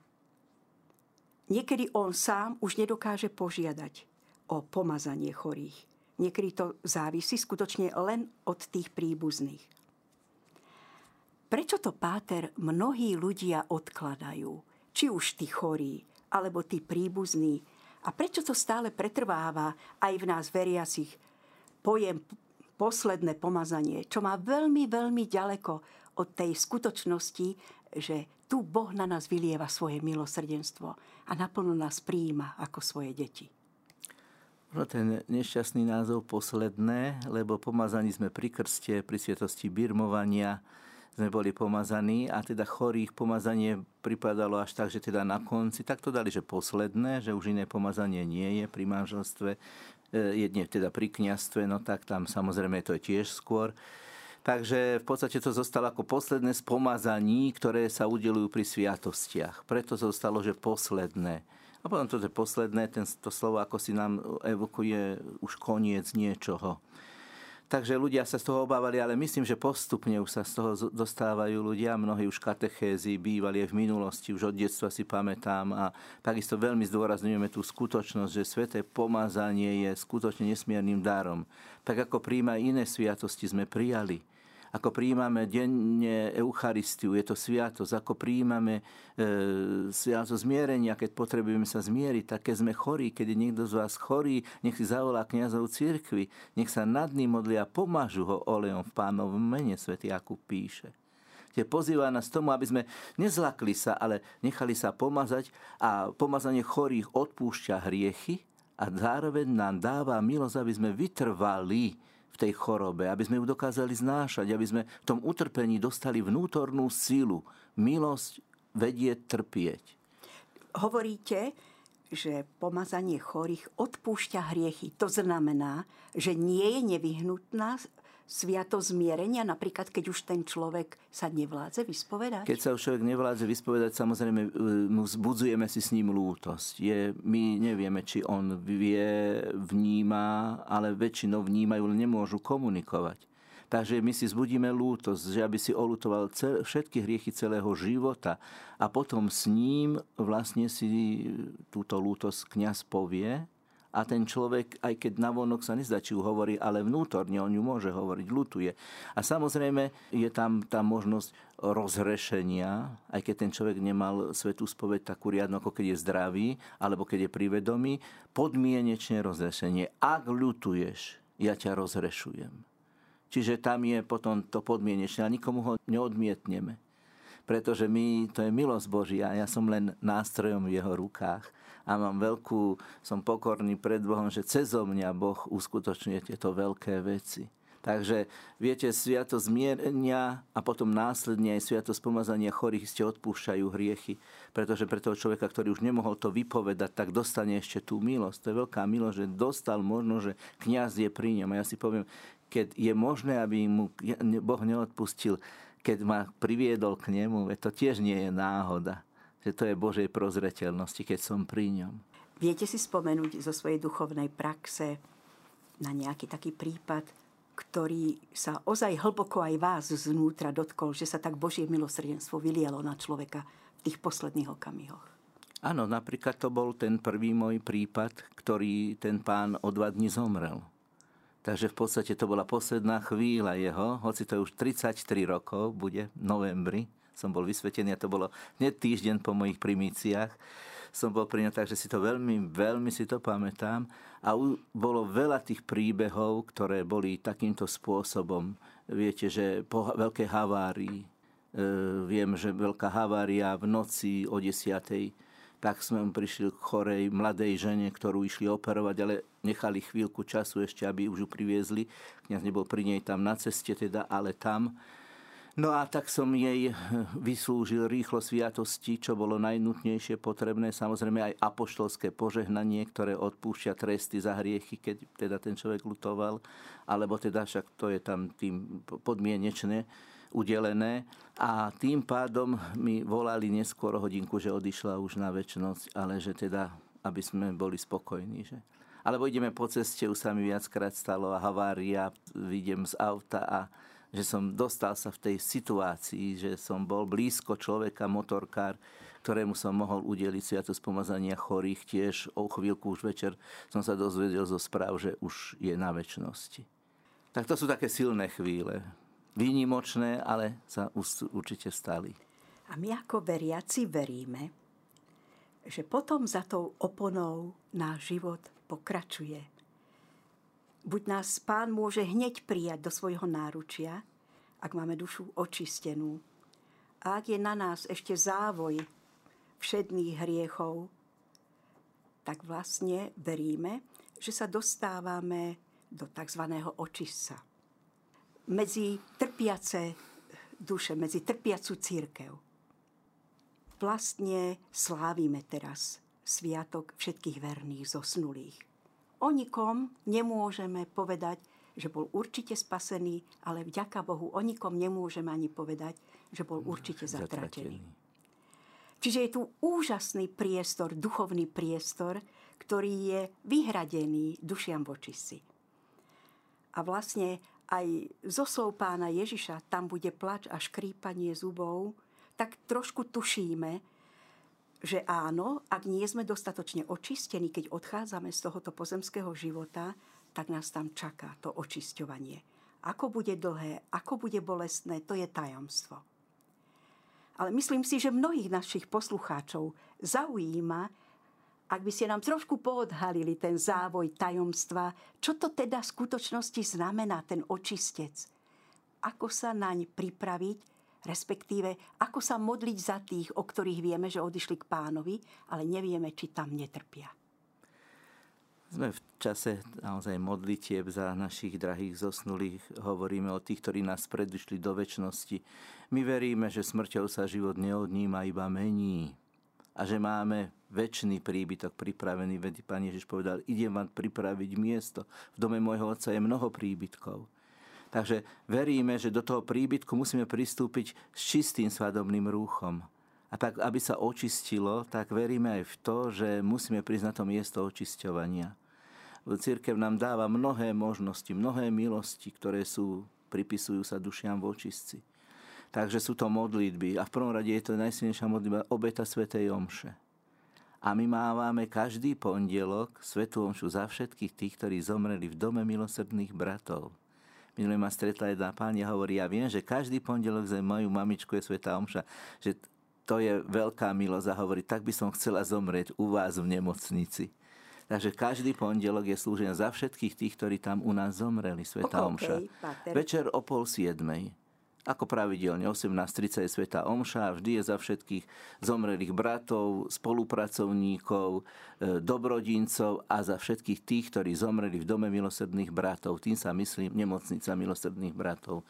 Niekedy on sám už nedokáže požiadať o pomazanie chorých. Niekedy to závisí skutočne len od tých príbuzných. Prečo to, páter, mnohí ľudia odkladajú? Či už tí chorí, alebo tí príbuzní? A prečo to stále pretrváva aj v nás veriacich pojem posledné pomazanie, čo má veľmi, veľmi ďaleko od tej skutočnosti, že tu Boh na nás vylieva svoje milosrdenstvo a naplno nás prijíma ako svoje deti? No, ten nešťastný názov posledné, lebo pomazaní sme pri krste, pri sviatosti birmovania, sme boli pomazaní, a teda chorých pomazanie pripadalo až tak, že teda na konci, tak to dali, že posledné, že už iné pomazanie nie je pri manželstve, jedne teda pri kňazstve, no tak tam samozrejme to je tiež skôr. Takže v podstate to zostalo ako posledné z pomazaní, ktoré sa udelujú pri sviatostiach. Preto zostalo, že posledné. A potom toto posledné, to slovo ako si nám evokuje už koniec niečoho. Takže ľudia sa z toho obávali, ale myslím, že postupne už sa z toho dostávajú ľudia. Mnohí už katechézy bývali aj v minulosti, už od detstva si pamätám. A takisto veľmi zdôrazňujeme tú skutočnosť, že sväté pomazanie je skutočne nesmierným darom. Tak ako prijíma iné sviatosti sme prijali. Ako prijímame denne Eucharistiu, je to sviatosť. Ako prijímame sviatosť zmierenia, keď potrebujeme sa zmieriť, tak keď sme chorí, keď je niekto z vás chorý, nech si zavolá kňazov cirkvi, nech sa nad ním modlia, pomažu ho olejom v Pánovom mene, svätý Jakub píše. Tie pozýva nás tomu, aby sme nezlakli sa, ale nechali sa pomazať, a pomazanie chorých odpúšťa hriechy a zároveň nám dáva milosť, aby sme vytrvali v tej chorobe, aby sme ju dokázali znášať, aby sme v tom utrpení dostali vnútornú sílu. Milosť vedie trpieť. Hovoríte, že pomazanie chorých odpúšťa hriechy. To znamená, že nie je nevyhnutná sviatosť zmierenia, napríklad keď už ten človek sa nevládze vyspovedať? Keď sa už človek nevládze vyspovedať, samozrejme vzbudzujeme si s ním lútosť. My nevieme, či on vníma, ale väčšinou vnímajú, nemôžu komunikovať. Takže my si zbudíme lútosť, že aby si oľutoval všetky hriechy celého života a potom s ním vlastne si túto lútosť kňaz povie a ten človek, aj keď navonok sa nezdá, či ju hovorí, ale vnútorne on ju môže hovoriť, lutuje. A samozrejme je tam tá možnosť rozhrešenia, aj keď ten človek nemal svätú spoveď takú riadnu, ako keď je zdravý, alebo keď je pri vedomí, podmienečné rozhrešenie. Ak lutuješ, ja ťa rozhrešujem. Čiže tam je potom to podmienečné a nikomu ho neodmietneme. Pretože to je milosť Božia, ja som len nástrojom v jeho rukách. A som pokorný pred Bohom, že cezo mňa Boh uskutočňuje tieto veľké veci. Takže, viete, sviatosť zmierenia a potom následne aj sviatosť pomazania chorých ste odpúšťajú hriechy. Pretože pre toho človeka, ktorý už nemohol to vypovedať, tak dostane ešte tú milosť. To je veľká milosť, že dostal možno, že kňaz je pri ňom. A ja si poviem, keď je možné, aby mu Boh neodpustil, keď ma priviedol k nemu, to tiež nie je náhoda. Že to je Božej prozreteľnosti, keď som pri ňom. Viete si spomenúť zo svojej duchovnej praxe na nejaký taký prípad, ktorý sa ozaj hlboko aj vás znútra dotkol, že sa tak Božie milosrdenstvo vylialo na človeka v tých posledných okamihoch? Áno, napríklad to bol ten prvý môj prípad, ktorý ten pán o 2 dni zomrel. Takže v podstate to bola posledná chvíľa jeho, hoci to je už 33 rokov, bude v novembri. Som bol vysvetený a to bolo hneď týždeň po mojich primíciách. Som bol pri ňom, takže si to veľmi si to pamätám. A bolo veľa tých príbehov, ktoré boli takýmto spôsobom. Viete, že po veľkej havárii, viem, že veľká havária v noci o 10:00, tak sme prišli k chorej mladej žene, ktorú išli operovať, ale nechali chvíľku času ešte, aby už ju priviezli. Kňaz nebol pri nej tam na ceste, teda, ale tam. No a tak som jej vyslúžil rýchlo sviatosti, čo bolo najnutnejšie potrebné. Samozrejme aj apoštolské požehnanie, ktoré odpúšťa tresty za hriechy, keď teda ten človek lutoval. Alebo teda však to je tam tým podmienečne udelené. A tým pádom mi volali neskôr hodinku, že odišla už na večnosť, ale že teda, aby sme boli spokojní, že... Alebo ideme po ceste, už sa mi viackrát stalo a havária, vidiem z auta a že som dostal sa v tej situácii, že som bol blízko človeka, motorkár, ktorému som mohol udeliť sviatosť pomazania chorých tiež. O chvíľku už večer som sa dozvedel zo správ, že už je na večnosti. Tak to sú také silné chvíle. Výnimočné, ale sa určite stali. A my ako veriaci veríme, že potom za tou oponou náš život pokračuje. Buď nás Pán môže hneď prijať do svojho náručia, ak máme dušu očistenú. A ak je na nás ešte závoj všedných hriechov, tak vlastne veríme, že sa dostávame do tzv. Očistca. Medzi trpiace duše, medzi trpiacu cirkev. Vlastne slávime teraz sviatok všetkých verných zosnulých. O nikom nemôžeme povedať, že bol určite spasený, ale vďaka Bohu o nikom nemôžeme ani povedať, že bol určite zatratený. Čiže je tu úžasný priestor, duchovný priestor, ktorý je vyhradený dušiam v očistci. A vlastne aj zo slov Pána Ježiša tam bude plač a škrípanie zubov, tak trošku tušíme, že áno, ak nie sme dostatočne očistení, keď odchádzame z tohoto pozemského života, tak nás tam čaká to očisťovanie. Ako bude dlhé, ako bude bolestné, to je tajomstvo. Ale myslím si, že mnohých našich poslucháčov zaujíma, ak by ste nám trošku poodhalili ten závoj tajomstva, čo to teda v skutočnosti znamená ten očistec. Ako sa naň pripraviť, respektíve, ako sa modliť za tých, o ktorých vieme, že odišli k Pánovi, ale nevieme, či tam netrpia. Sme v čase naozaj modlitieb za našich drahých zosnulých. Hovoríme o tých, ktorí nás predišli do večnosti. My veríme, že smrťou sa život neodníma, iba mení. A že máme večný príbytok pripravený. Veď Pán Ježiš povedal, idem vám pripraviť miesto. V dome môjho Otca je mnoho príbytkov. Takže veríme, že do toho príbytku musíme pristúpiť s čistým svadobným rúchom. A tak, aby sa očistilo, tak veríme aj v to, že musíme prísť na to miesto očisťovania. Cirkev nám dáva mnohé možnosti, mnohé milosti, ktoré sú pripisujú sa dušiam v očistci. Takže sú to modlitby. A v prvom rade je to najsilnejšia modlitba obeta svätej omše. A my mávame každý pondelok svätú omšu za všetkých tých, ktorí zomreli v dome milosrdných bratov. Minule ma stretla jedna pani a hovorí, ja viem, že každý pondelok za moju mamičku je svätá omša, že to je veľká milosť a hovorí, tak by som chcela zomrieť u vás v nemocnici. Takže každý pondelok je slúžená za všetkých tých, ktorí tam u nás zomreli, svätá omša. Večer o 19:30. Ako pravidelne, 18:30 je svätá omša, vždy je za všetkých zomrelých bratov, spolupracovníkov, dobrodincov a za všetkých tých, ktorí zomreli v dome milosrdných bratov. Tým sa myslím nemocnica milosrdných bratov,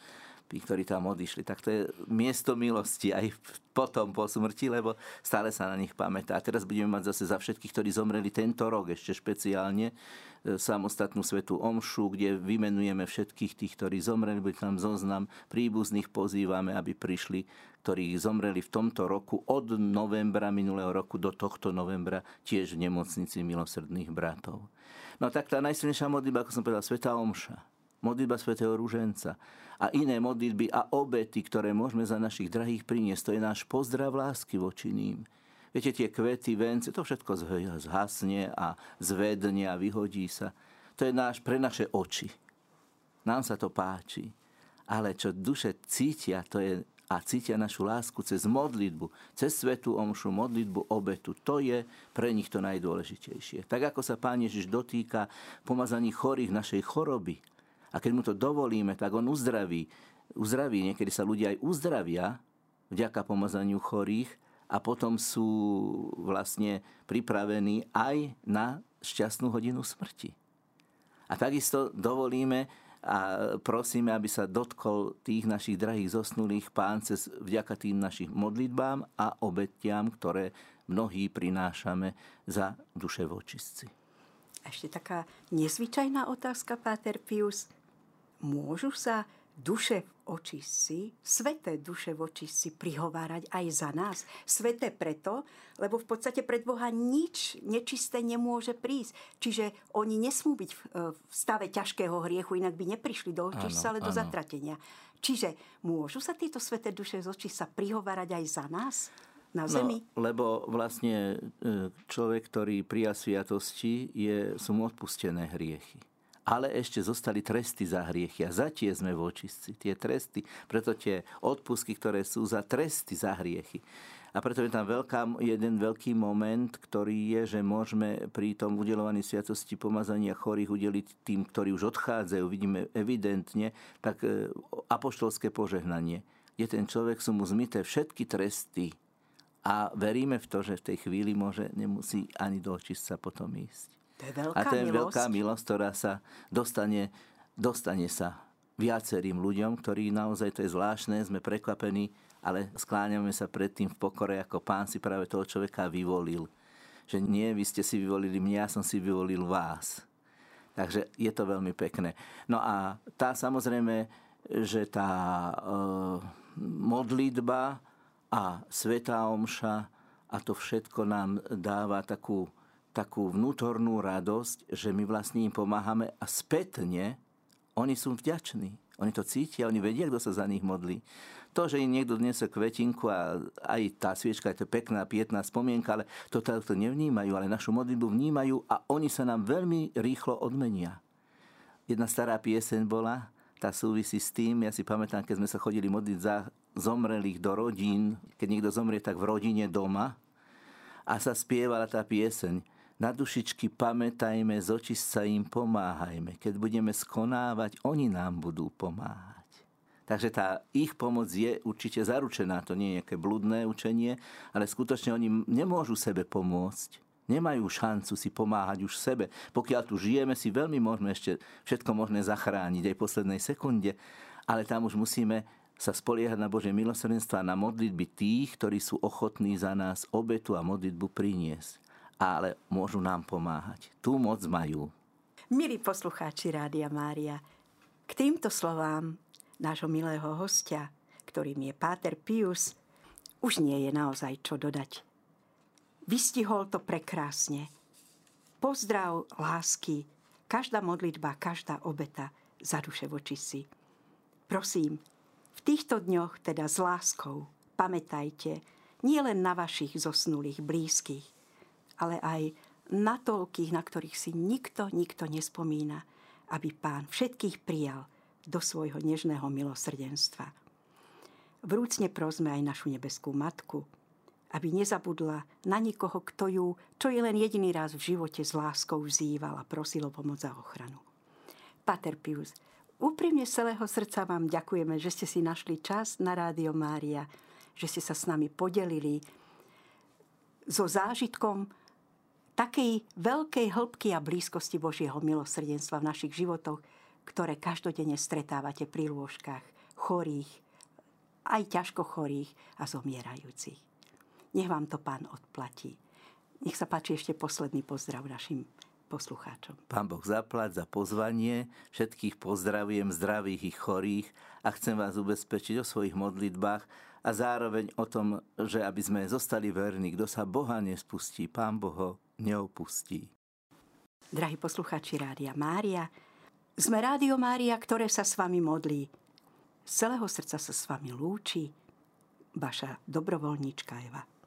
tí, ktorí tam odišli. Tak to je miesto milosti aj potom po smrti, lebo stále sa na nich pamätá. A teraz budeme mať zase za všetkých, ktorí zomreli tento rok ešte špeciálne, samostatnú svätú omšu, kde vymenujeme všetkých tých, ktorí zomreli, bude tam zoznam príbuzných, pozývame, aby prišli, ktorí zomreli v tomto roku od novembra minulého roku do tohto novembra tiež v nemocnici milosrdných bratov. No tak tá najsilnejšia modlitba, ako som povedal, svätá omša, modlitba svätého ruženca a iné modlitby a obety, ktoré môžeme za našich drahých priniesť, to je náš pozdrav lásky voči ním. Viete, tie kvety, vence, to všetko zhasne a zvedne a vyhodí sa. To je pre naše oči. Nám sa to páči. Ale čo duše cítia, cítia našu lásku cez modlitbu, cez svätú omšu, modlitbu, obetu. To je pre nich to najdôležitejšie. Tak ako sa Pán Ježiš dotýka pomazaní chorých našej choroby. A keď mu to dovolíme, tak on uzdraví. Niekedy sa ľudia aj uzdravia vďaka pomazaniu chorých, a potom sú vlastne pripravení aj na šťastnú hodinu smrti. A takisto dovolíme a prosíme, aby sa dotkol tých našich drahých zosnulých Pán cez vďaka tým našim modlitbám a obetiam, ktoré mnohí prinášame za duše v očistci. Ešte taká nezvyčajná otázka, Páter Pius. Môžu sa duše v očistci, sveté duše v očistci prihovárať aj za nás. Sveté preto, lebo v podstate pred Boha nič nečisté nemôže prísť. Čiže oni nesmú byť v stave ťažkého hriechu, inak by neprišli do očistca, ale do zatratenia. Čiže môžu sa tieto sveté duše z očistca prihovárať aj za nás na zemi? No, lebo vlastne človek, ktorý prijal sviatosti, sú mu odpustené hriechy. Ale ešte zostali tresty za hriechy. A zatie sme v očistci. Tie tresty, preto tie odpustky, ktoré sú za tresty za hriechy. A preto je tam jeden veľký moment, ktorý je, že môžeme pri tom udelovaní sviatosti pomazania chorých udeliť tým, ktorí už odchádzajú, vidíme evidentne, tak apoštolské požehnanie. Kde ten človek, sú mu zmyté všetky tresty. A veríme v to, že v tej chvíli nemusí ani do očistca potom ísť. A to je veľká milosť, ktorá sa dostane sa viacerým ľuďom, ktorí naozaj, to je zvláštne, sme prekvapení, ale skláňame sa predtým v pokore, ako Pán si práve toho človeka vyvolil. Že nie, vy ste si vyvolili mňa, ja som si vyvolil vás. Takže je to veľmi pekné. No a tá samozrejme, že tá modlitba a svätá omša a to všetko nám dáva takú vnútornú radosť, že my vlastne im pomáhame a spätne oni sú vďační. Oni to cítia, oni vedia, kto sa za nich modlí. To, že im niekto dnes kvetinku a aj tá sviečka, je to pekná, pietná spomienka, ale to takto nevnímajú, ale našu modlitbu vnímajú a oni sa nám veľmi rýchlo odmenia. Jedna stará pieseň bola, tá súvisí s tým, ja si pamätám, keď sme sa chodili modliť za zomrelých do rodín, keď niekto zomrie, tak v rodine doma a sa spievala tá pieseň. Na dušičky pamätajme, z očistca im pomáhajme. Keď budeme skonávať, oni nám budú pomáhať. Takže tá ich pomoc je určite zaručená. To nie je nejaké bludné učenie, ale skutočne oni nemôžu sebe pomôcť. Nemajú šancu si pomáhať už sebe. Pokiaľ tu žijeme, si veľmi môžeme ešte všetko možné zachrániť aj v poslednej sekunde. Ale tam už musíme sa spoliehať na Božie milosrdenstvo a na modlitby tých, ktorí sú ochotní za nás obetu a modlitbu priniesť. Ale môžu nám pomáhať. Tú moc majú. Milí poslucháči Rádia Mária, k týmto slovám nášho milého hostia, ktorým je Páter Pius, už nie je naozaj čo dodať. Vystihol to prekrásne. Pozdrav lásky, každá modlitba, každá obeta za duše v očistci. Prosím, v týchto dňoch teda s láskou pamätajte nielen na vašich zosnulých blízkych, ale aj na toľkých, na ktorých si nikto nespomína, aby Pán všetkých prijal do svojho nežného milosrdenstva. Vrúcne prosme aj našu nebeskú matku, aby nezabudla na nikoho, kto ju, čo je len jediný raz v živote, s láskou vzýval a prosil o pomoc a ochranu. Páter Pius, úprimne z celého srdca vám ďakujeme, že ste si našli čas na Rádio Mária, že ste sa s nami podelili so zážitkom takej veľkej hĺbky a blízkosti Božieho milosrdenstva v našich životoch, ktoré každodenne stretávate pri lôžkach chorých, aj ťažko chorých a zomierajúcich. Nech vám to Pán odplatí. Nech sa páči ešte posledný pozdrav našim poslucháčom. Pán Boh zaplať za pozvanie, všetkých pozdravujem zdravých i chorých a chcem vás ubezpečiť o svojich modlitbách a zároveň o tom, že aby sme zostali verní, kto sa Boha nespustí, Pán Boh ho neopustí. Drahí poslucháči Rádia Mária, sme Rádio Mária, ktoré sa s vami modlí. Z celého srdca sa s vami lúči vaša dobrovoľníčka Eva.